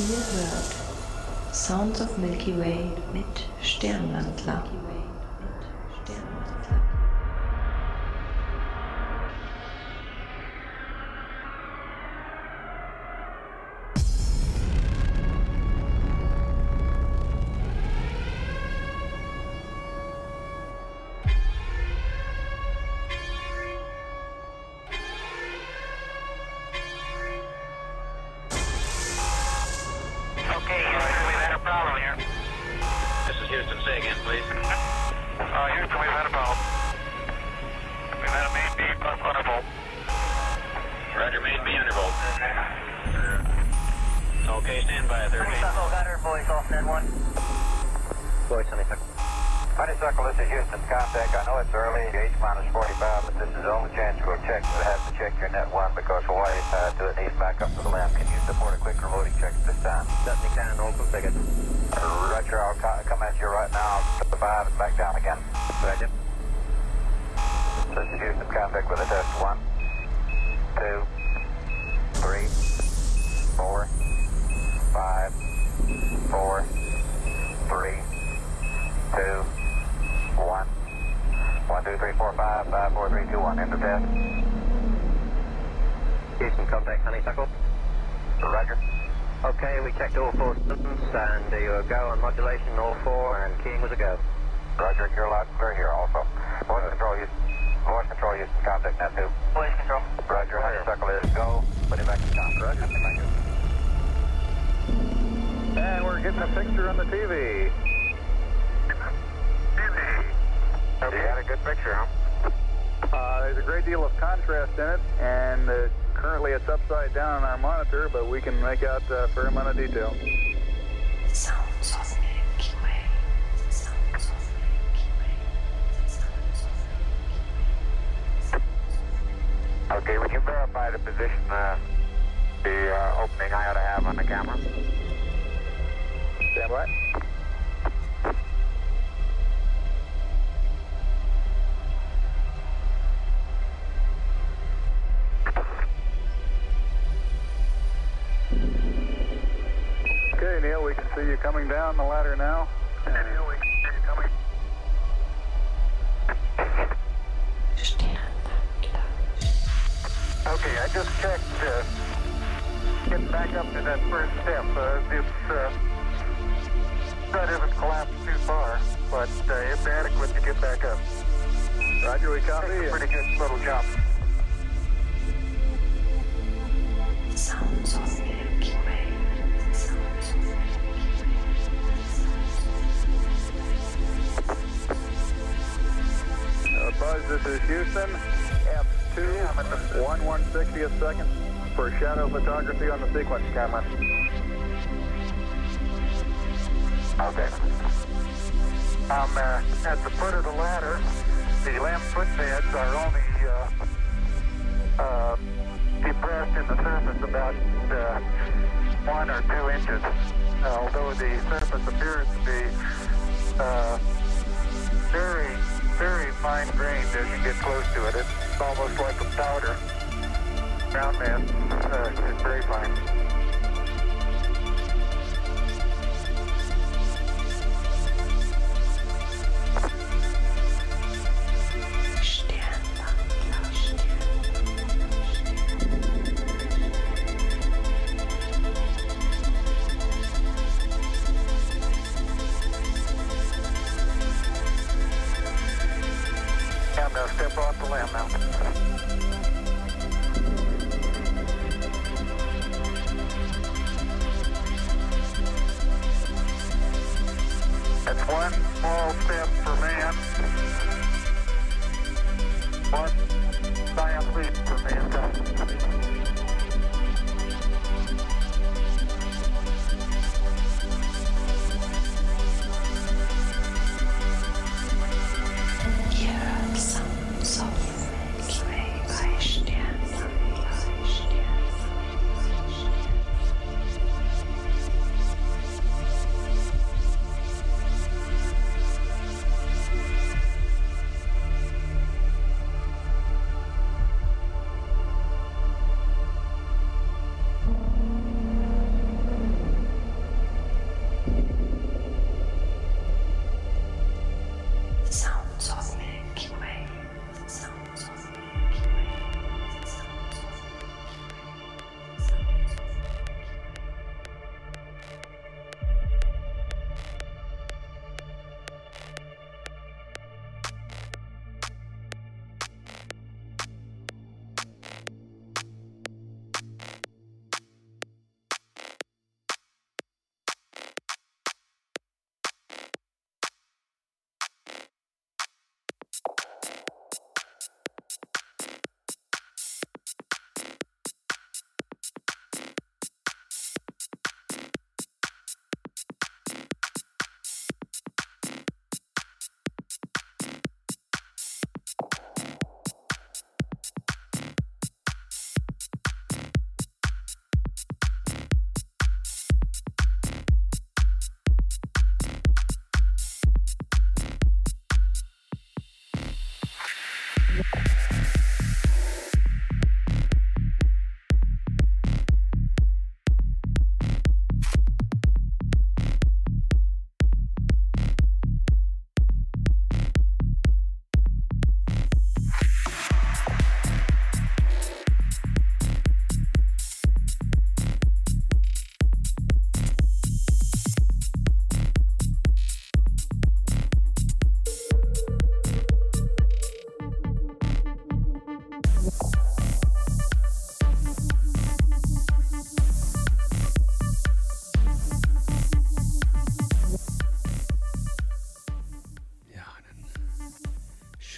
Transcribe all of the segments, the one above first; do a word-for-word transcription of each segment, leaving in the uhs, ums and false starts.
Ihr hört Sounds of Milky Way mit Sternwandler.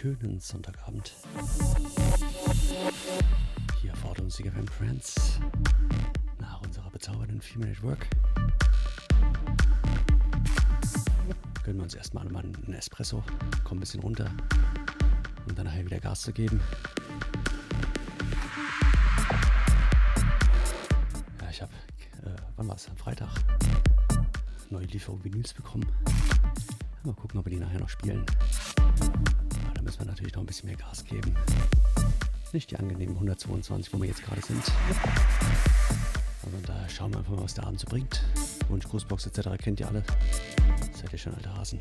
schönen Sonntagabend. Hier auf Ordnungsliga Fan Friends nach unserer bezaubernden vier Minute Work. Gönnen wir uns erstmal mal einen Espresso, kommen ein bisschen runter, um dann nachher wieder Gas zu geben. Ja, ich habe, äh, wann war es? Am Freitag neue Lieferung Vinyls bekommen. Mal gucken, ob wir die nachher noch spielen. Aber da müssen wir natürlich noch ein bisschen mehr Gas geben. Nicht die angenehmen hundertzweiundzwanzig, wo wir jetzt gerade sind. Und da schauen wir einfach mal, was der Abend so bringt. Wunsch, Grußbox et cetera kennt ihr alle. Seid ihr schon alte Hasen.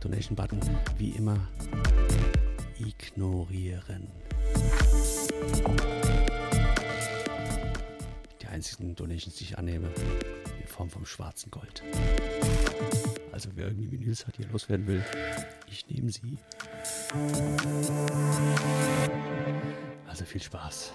Donation-Button, wie immer, ignorieren. Die einzigen Donations, die ich annehme, in Form vom schwarzen Gold. Also wer irgendwie Vinyls hat, hier loswerden will, ich nehme sie. Also viel Spaß.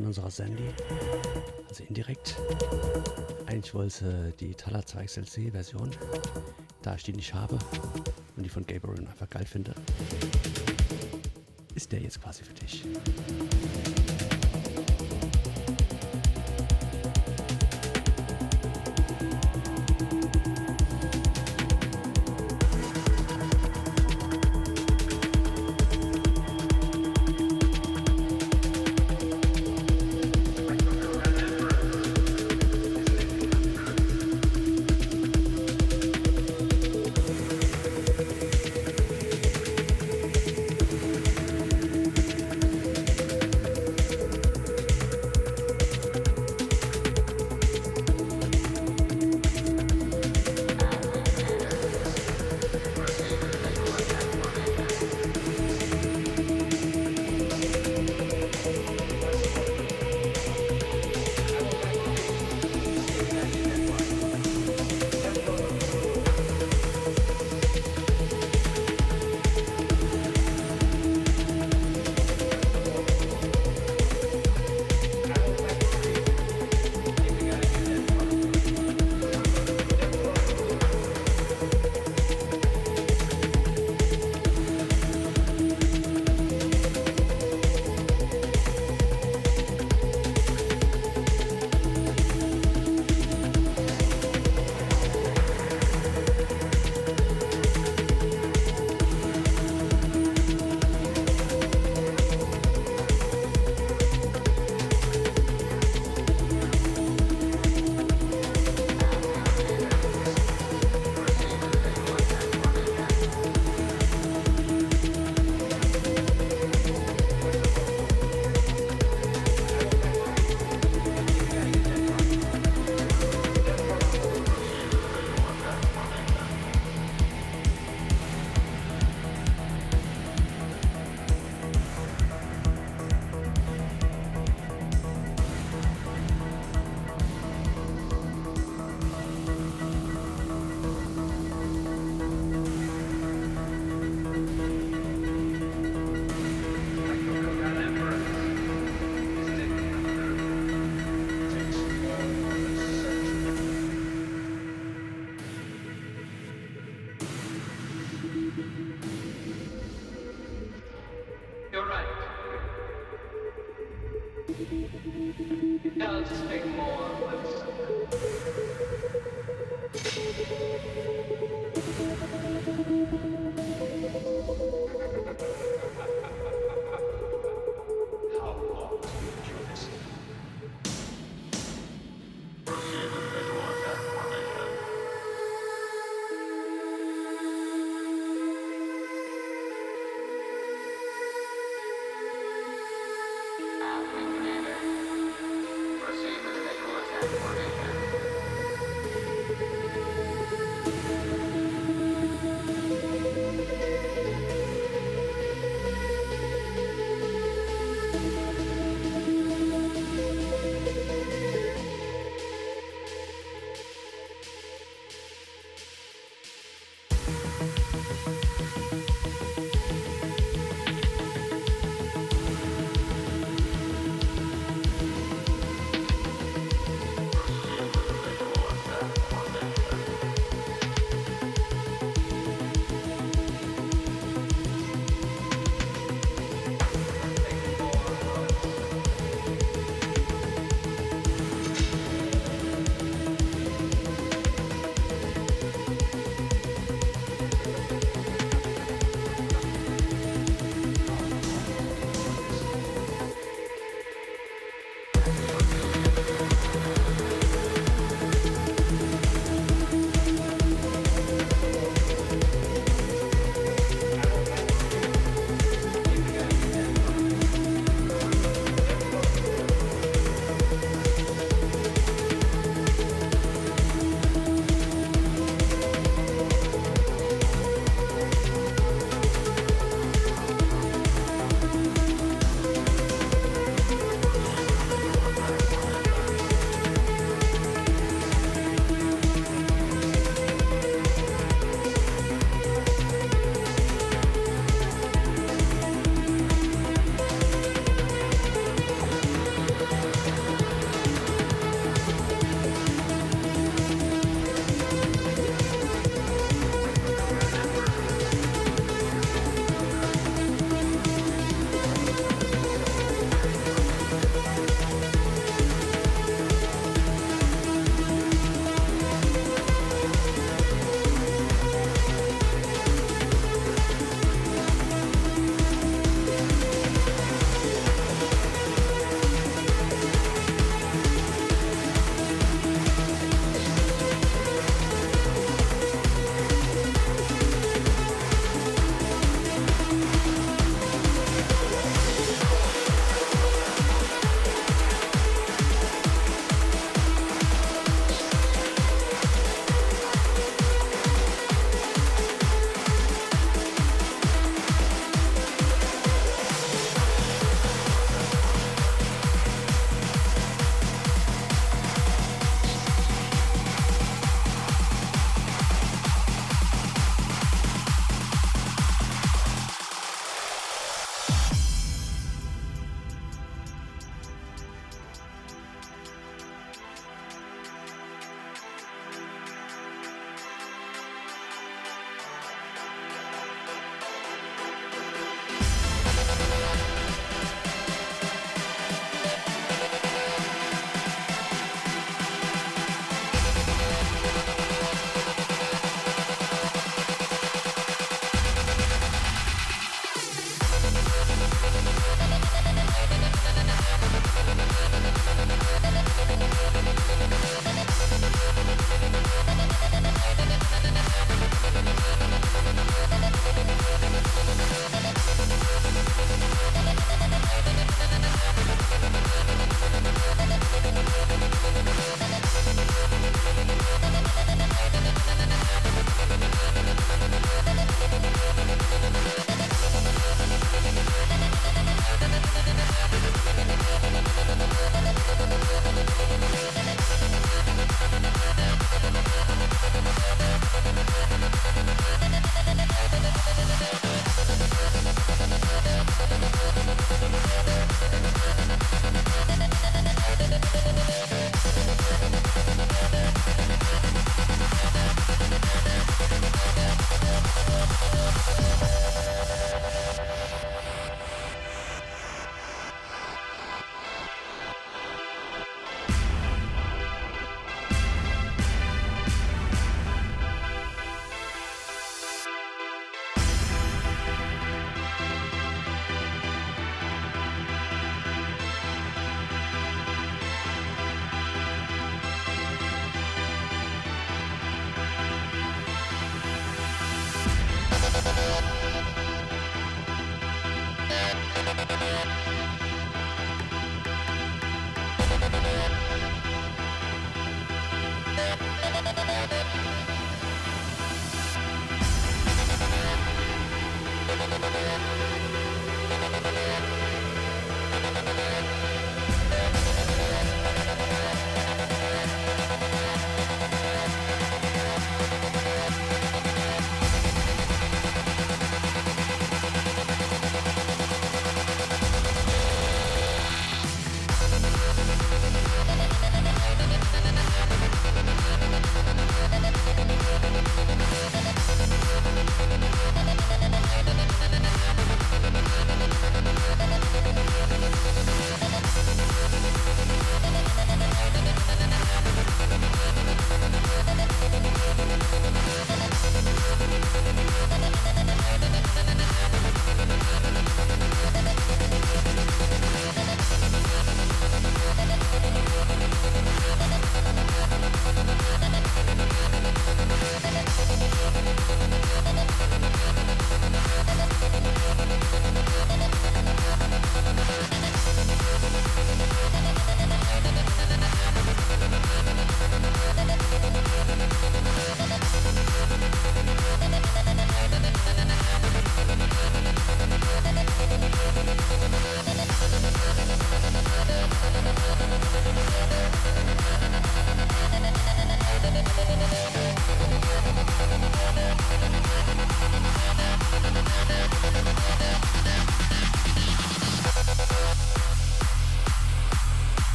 von unserer Sandy, also indirekt. Eigentlich wollte die Thaler zwei X L C-Version, da ich die nicht habe und die von Gabriel einfach geil finde, ist der jetzt quasi für dich.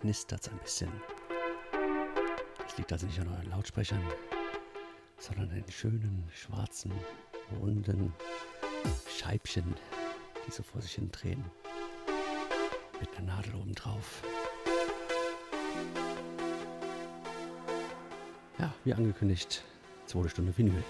Knistert's ein bisschen. Das liegt also nicht an euren Lautsprechern, sondern an den schönen, schwarzen, runden Scheibchen, die so vor sich hin drehen. Mit einer Nadel oben drauf. Ja, wie angekündigt, zweite Stunde Vinyl.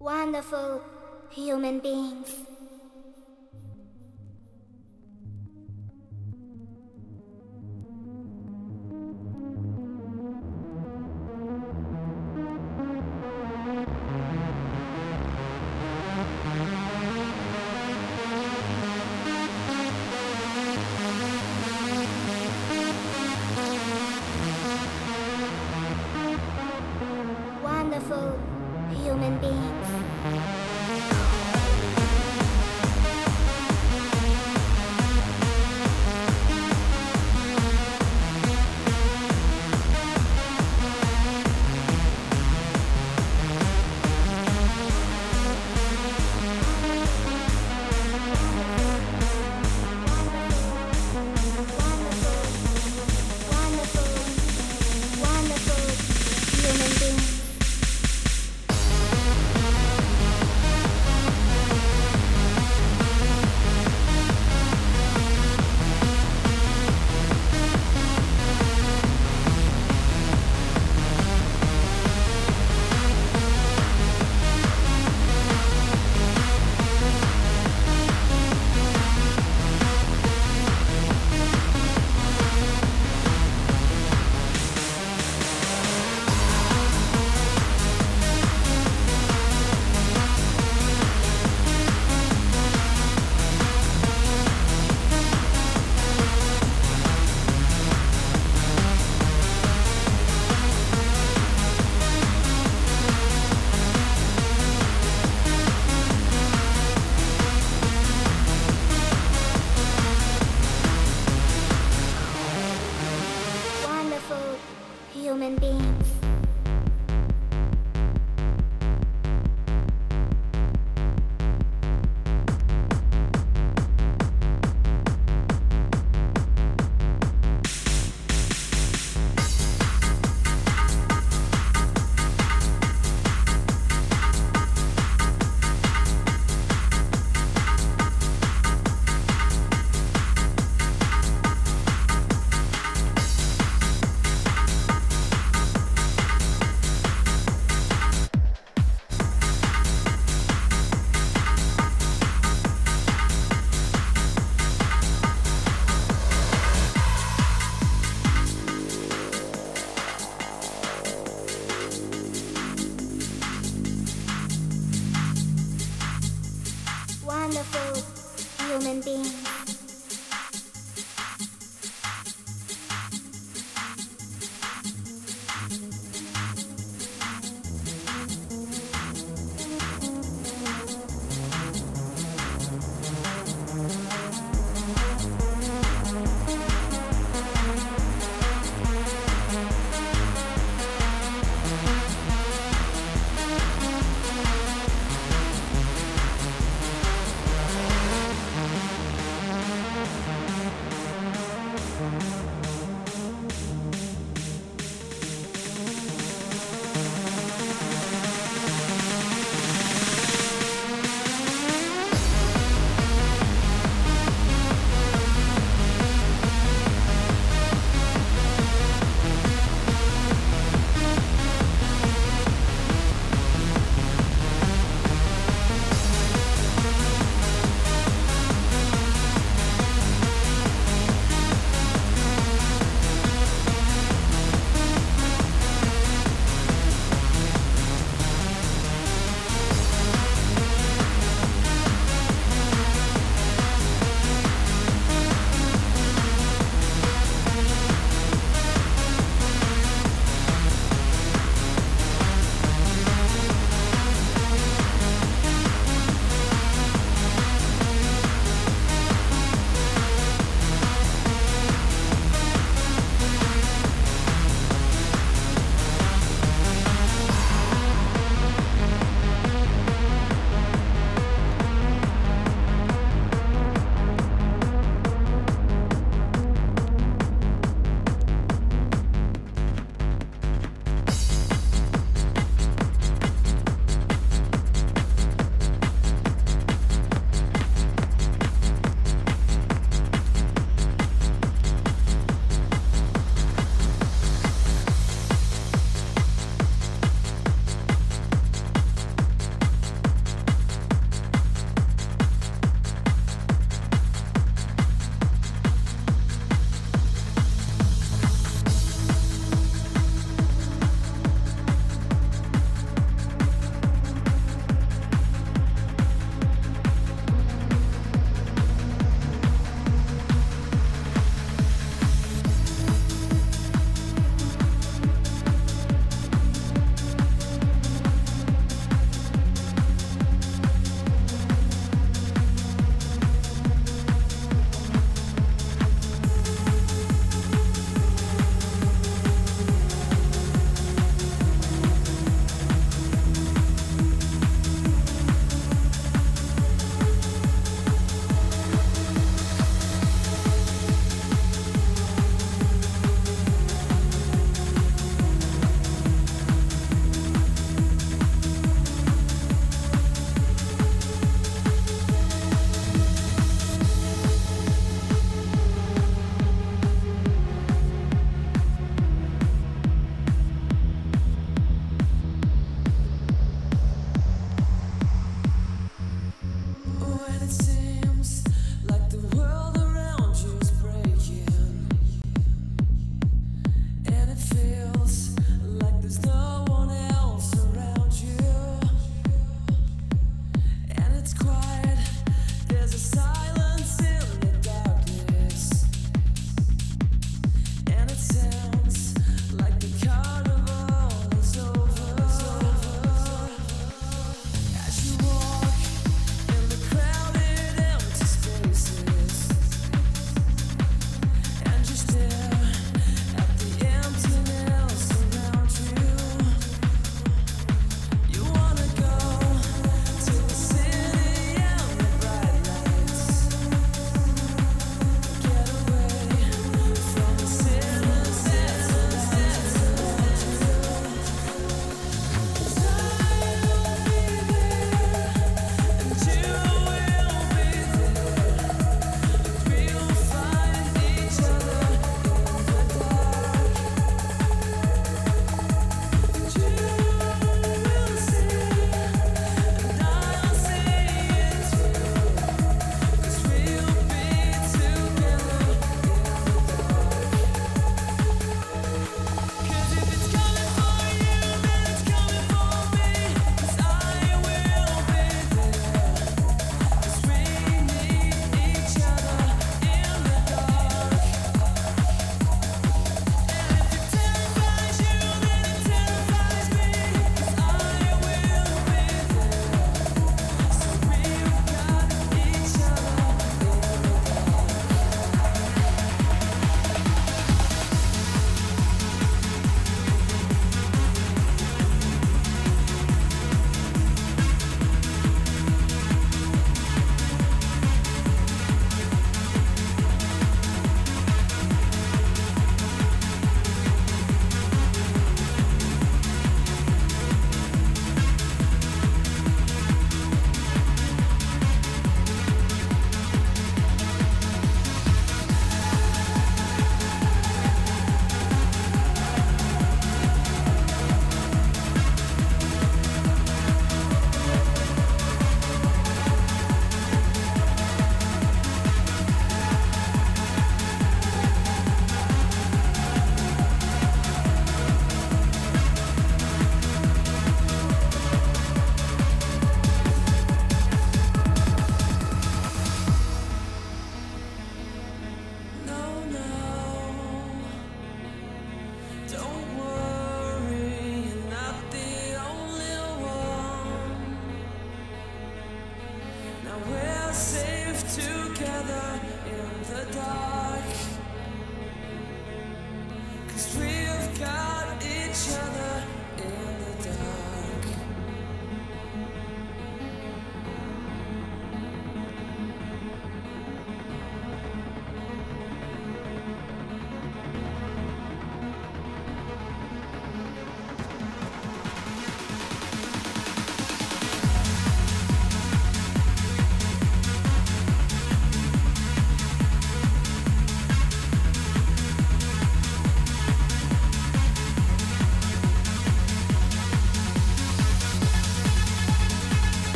Wonderful human beings. human beings.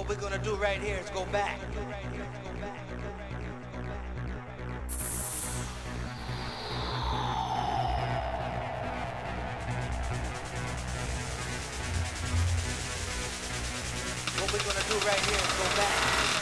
What we're gonna do right here is go back. What we're gonna do right here is go back.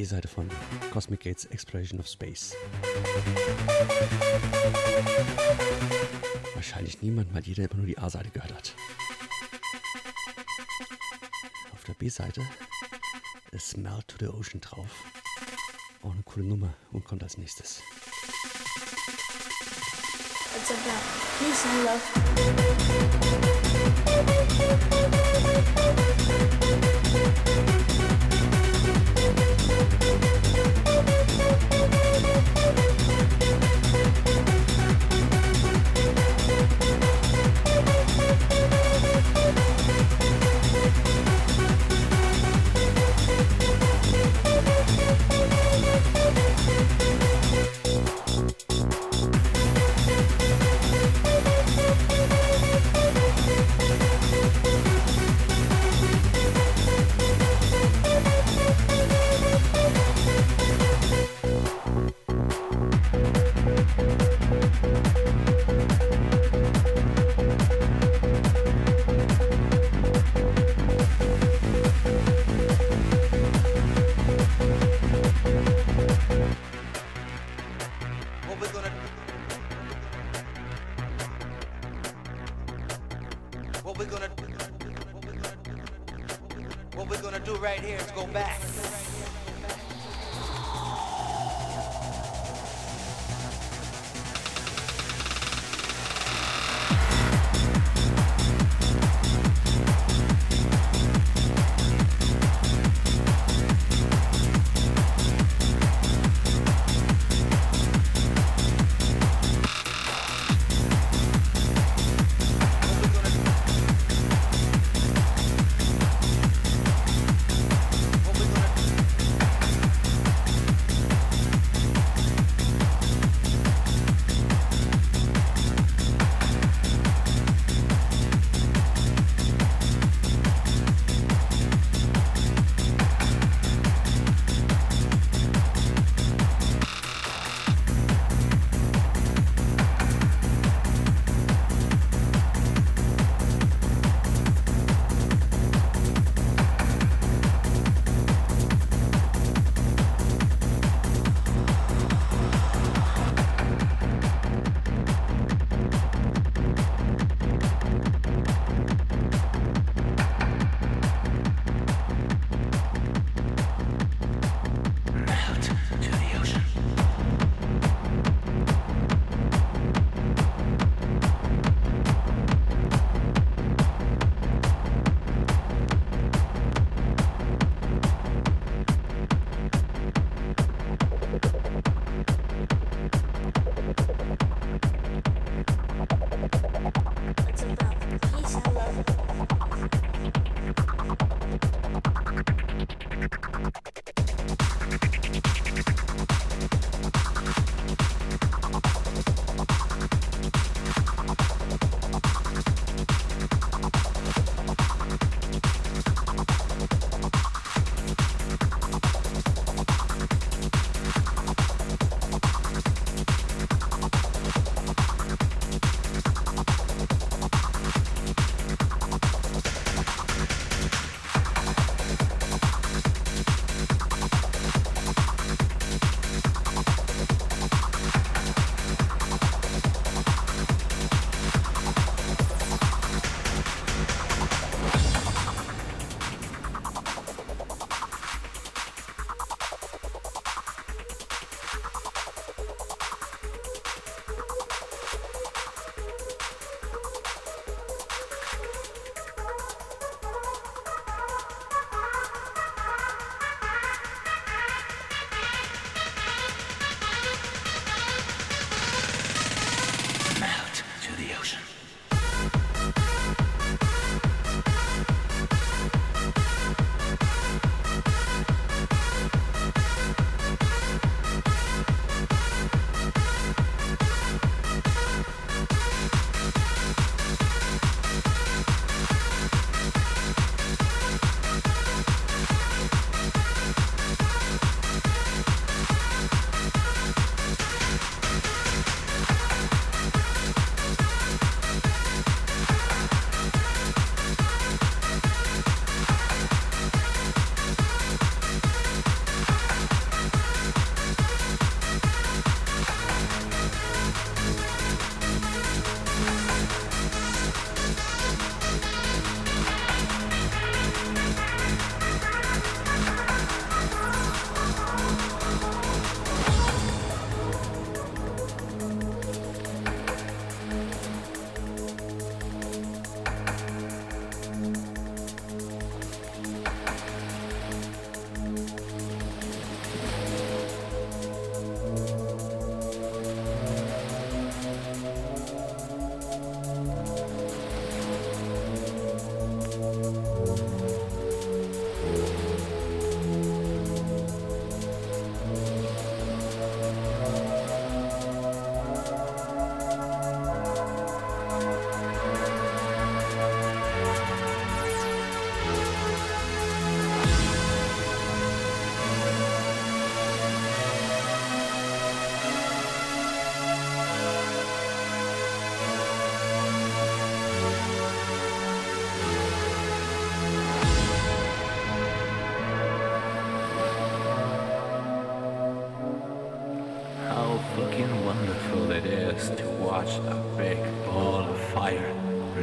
Seite von Cosmic Gates Exploration of Space. Wahrscheinlich niemand, weil jeder immer nur die A-Seite gehört hat. Auf der B-Seite ist Melt to the Ocean drauf. Auch eine coole Nummer und kommt als nächstes. It's about peace and love. We'll be right back. What we're gonna do, what we're gonna do right here is go back.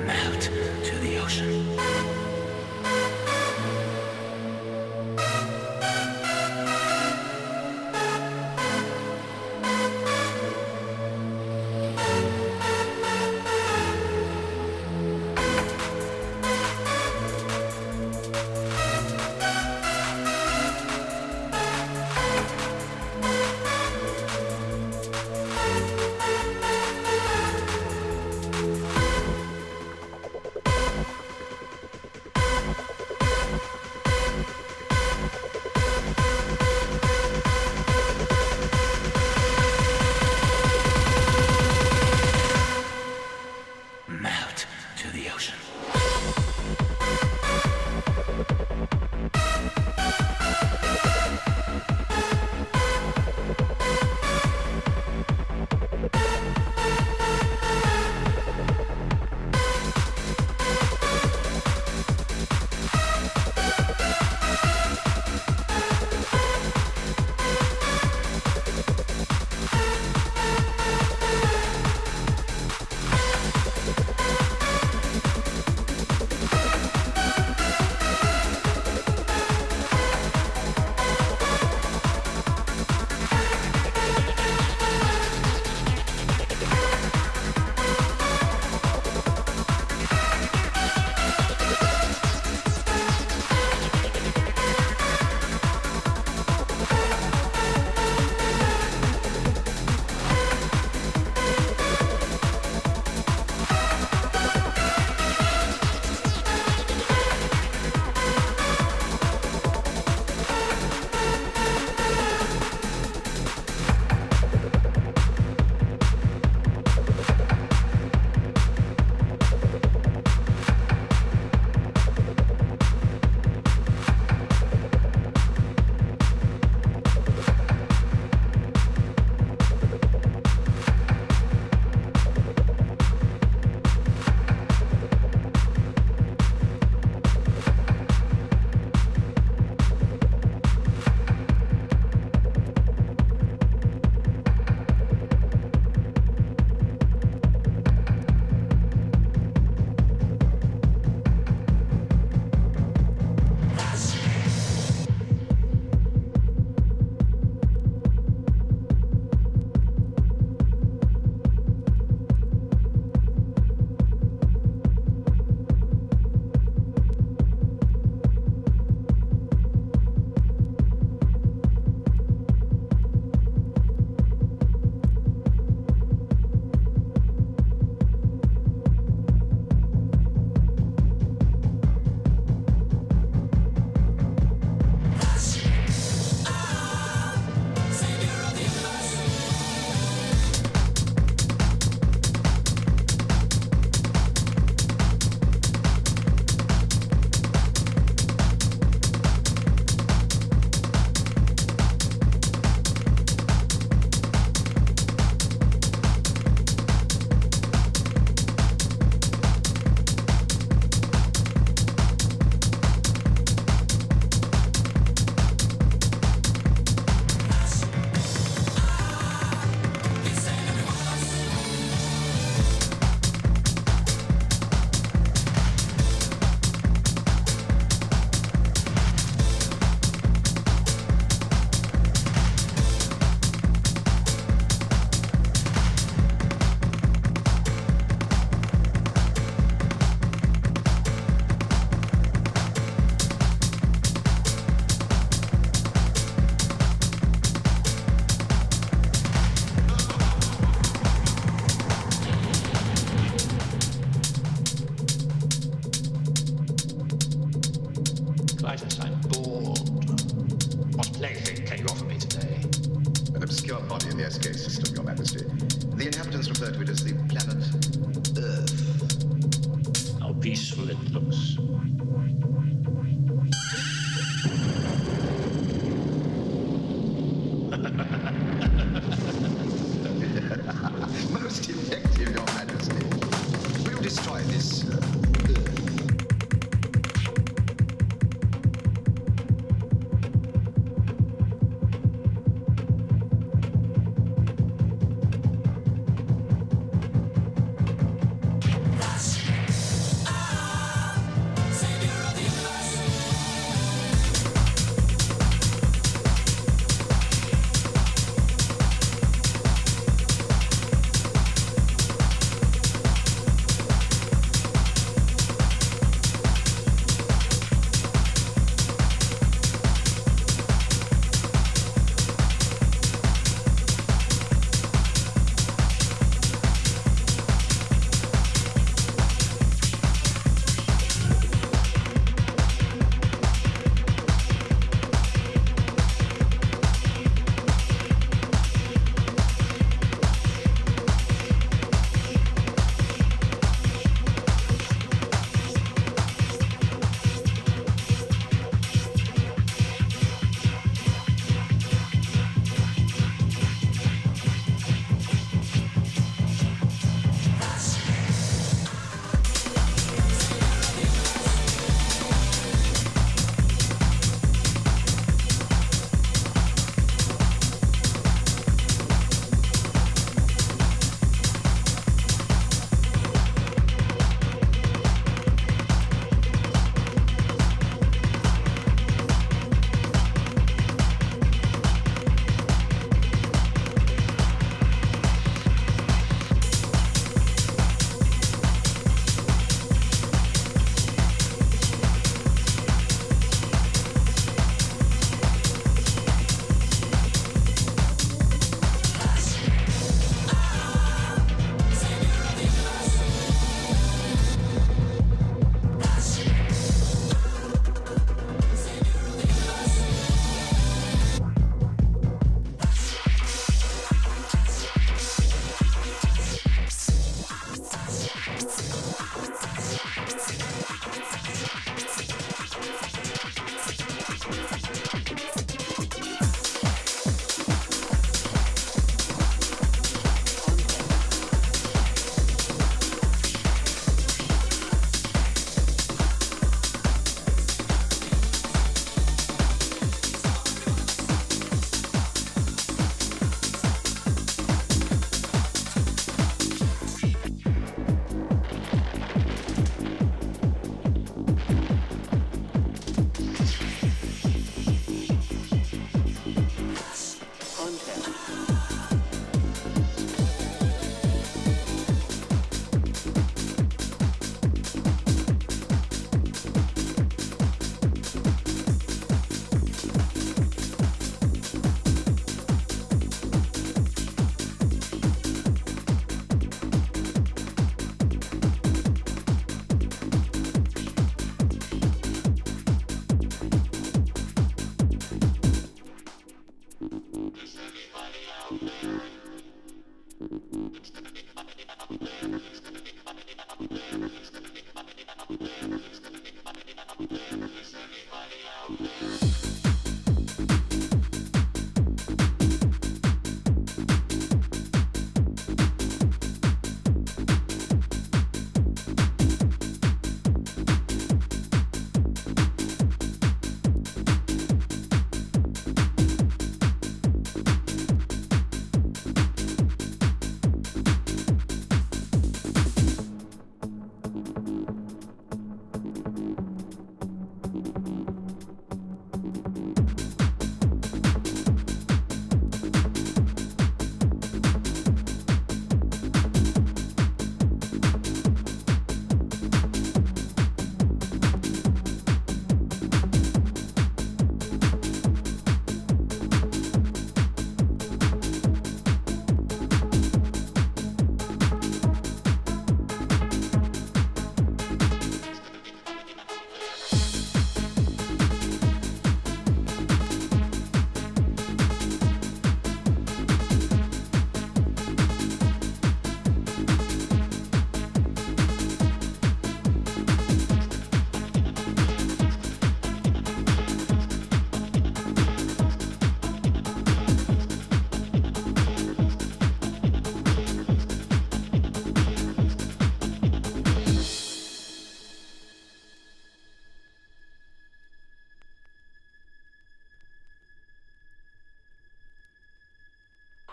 Melt to the Ocean.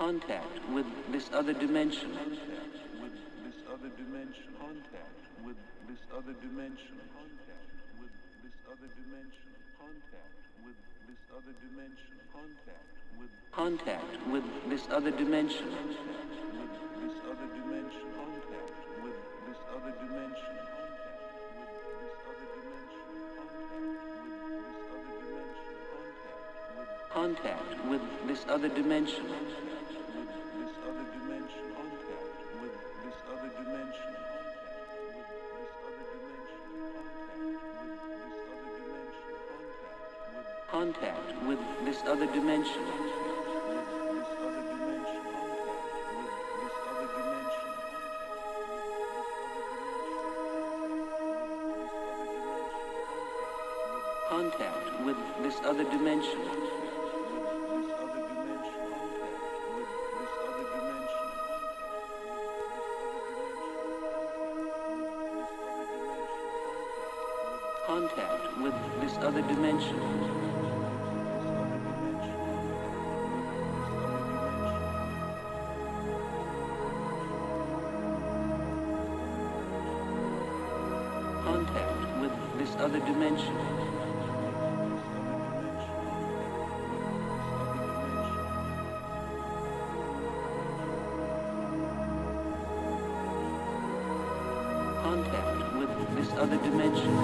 Contact with this other dimension. Contact with this other dimension. Contact with this other dimension. Contact with this other dimension. Contact with this other dimension. Contact with contact with this other dimension. Contact with this other dimension. Contact with this other dimension. Contact with this other dimension. Contact with this other dimension. Contact with this other dimension. Contact with this other dimension. Other dimension.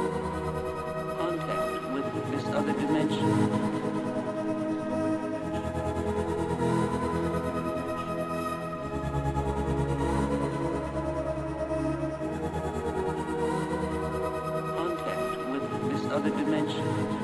Contact with this other dimension. Other dimension.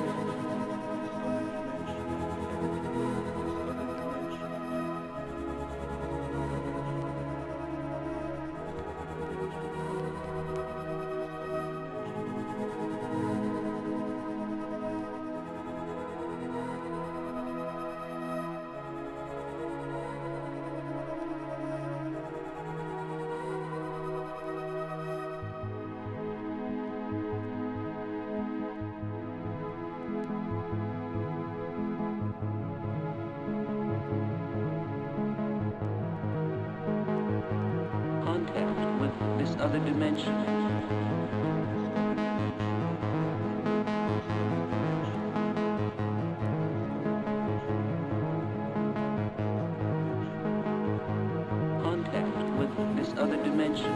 sind alle wir Menschen. Contact with this other dimension.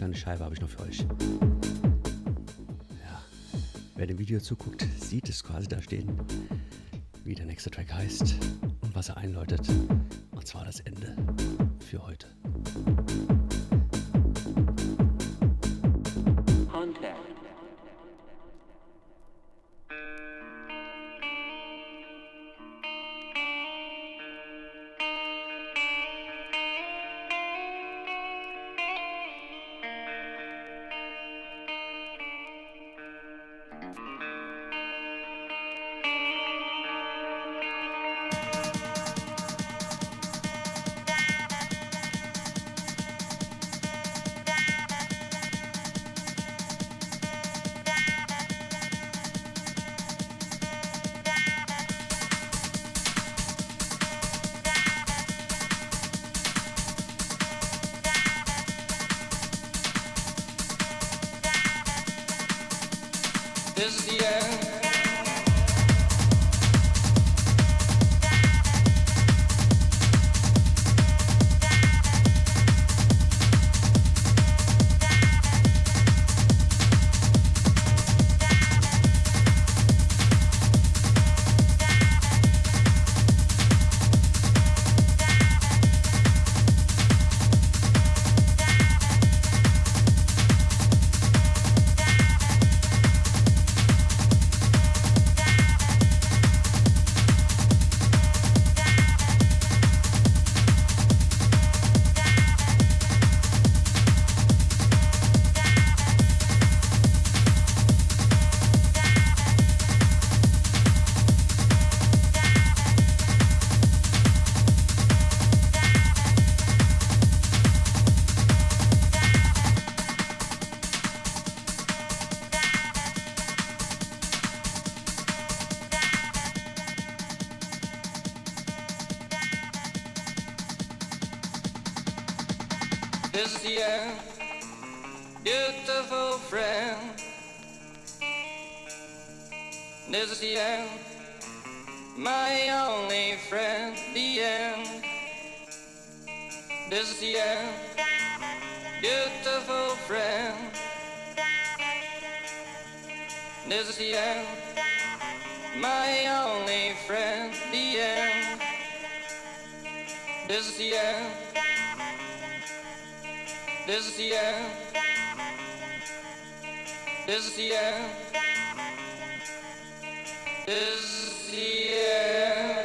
Eine Scheibe habe ich noch für euch. Ja, wer dem Video zuguckt, sieht es quasi da stehen, wie der nächste Track heißt und was er einläutet. Und zwar das Ende für heute. Contact. kiss the air, beautiful friend. This is the end, my only friend, the end. This is the end, beautiful friend. This is the end, my only friend, the end. This is the end, this is the end, this is the end. This year.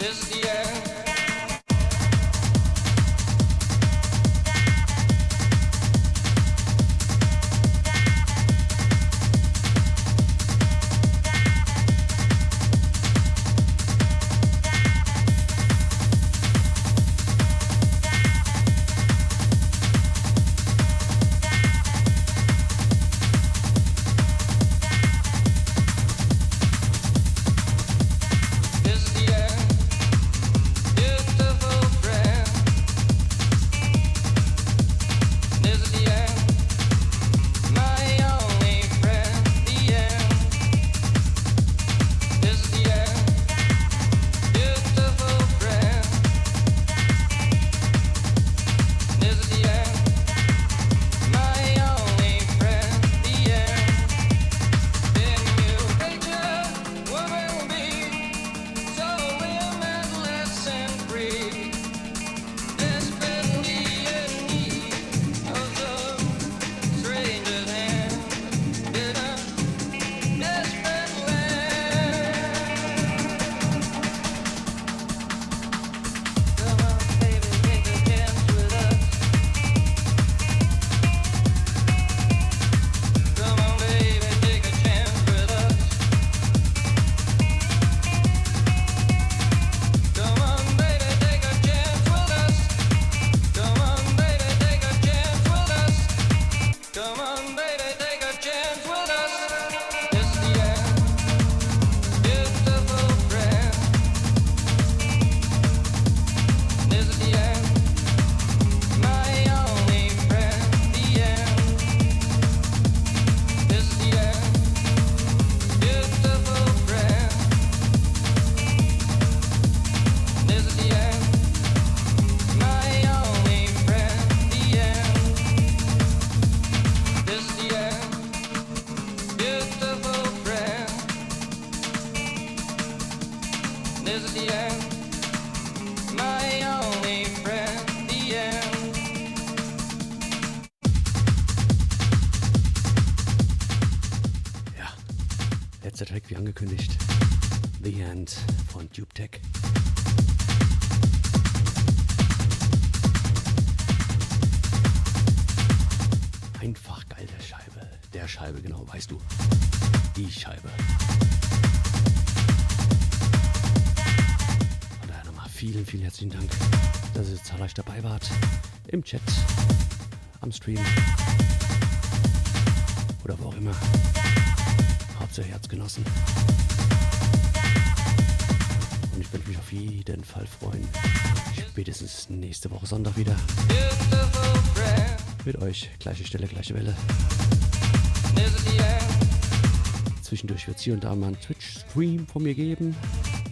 This year. Im Chat, am Stream oder wo auch immer. Hauptsache Herz genossen. Und ich würde mich auf jeden Fall freuen, spätestens nächste Woche Sonntag wieder mit euch. Gleiche Stelle, gleiche Welle. Zwischendurch wird es hier und da mal einen Twitch-Stream von mir geben,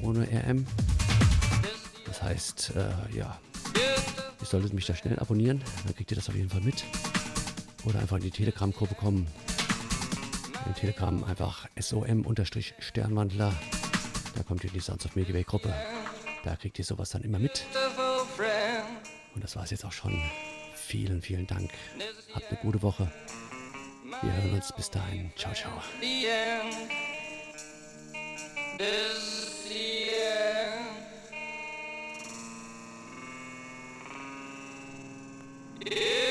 ohne R M. Das heißt, äh, ja... Ihr solltet mich da schnell abonnieren, dann kriegt ihr das auf jeden Fall mit. Oder einfach in die Telegram-Gruppe kommen. In Telegram einfach S O M Sternwandler. Da kommt ihr in die Sounds of Milky Way Gruppe. Da kriegt ihr sowas dann immer mit. Und das war es jetzt auch schon. Vielen, vielen Dank. Habt eine gute Woche. Wir hören uns bis dahin. Ciao, ciao. Yeah.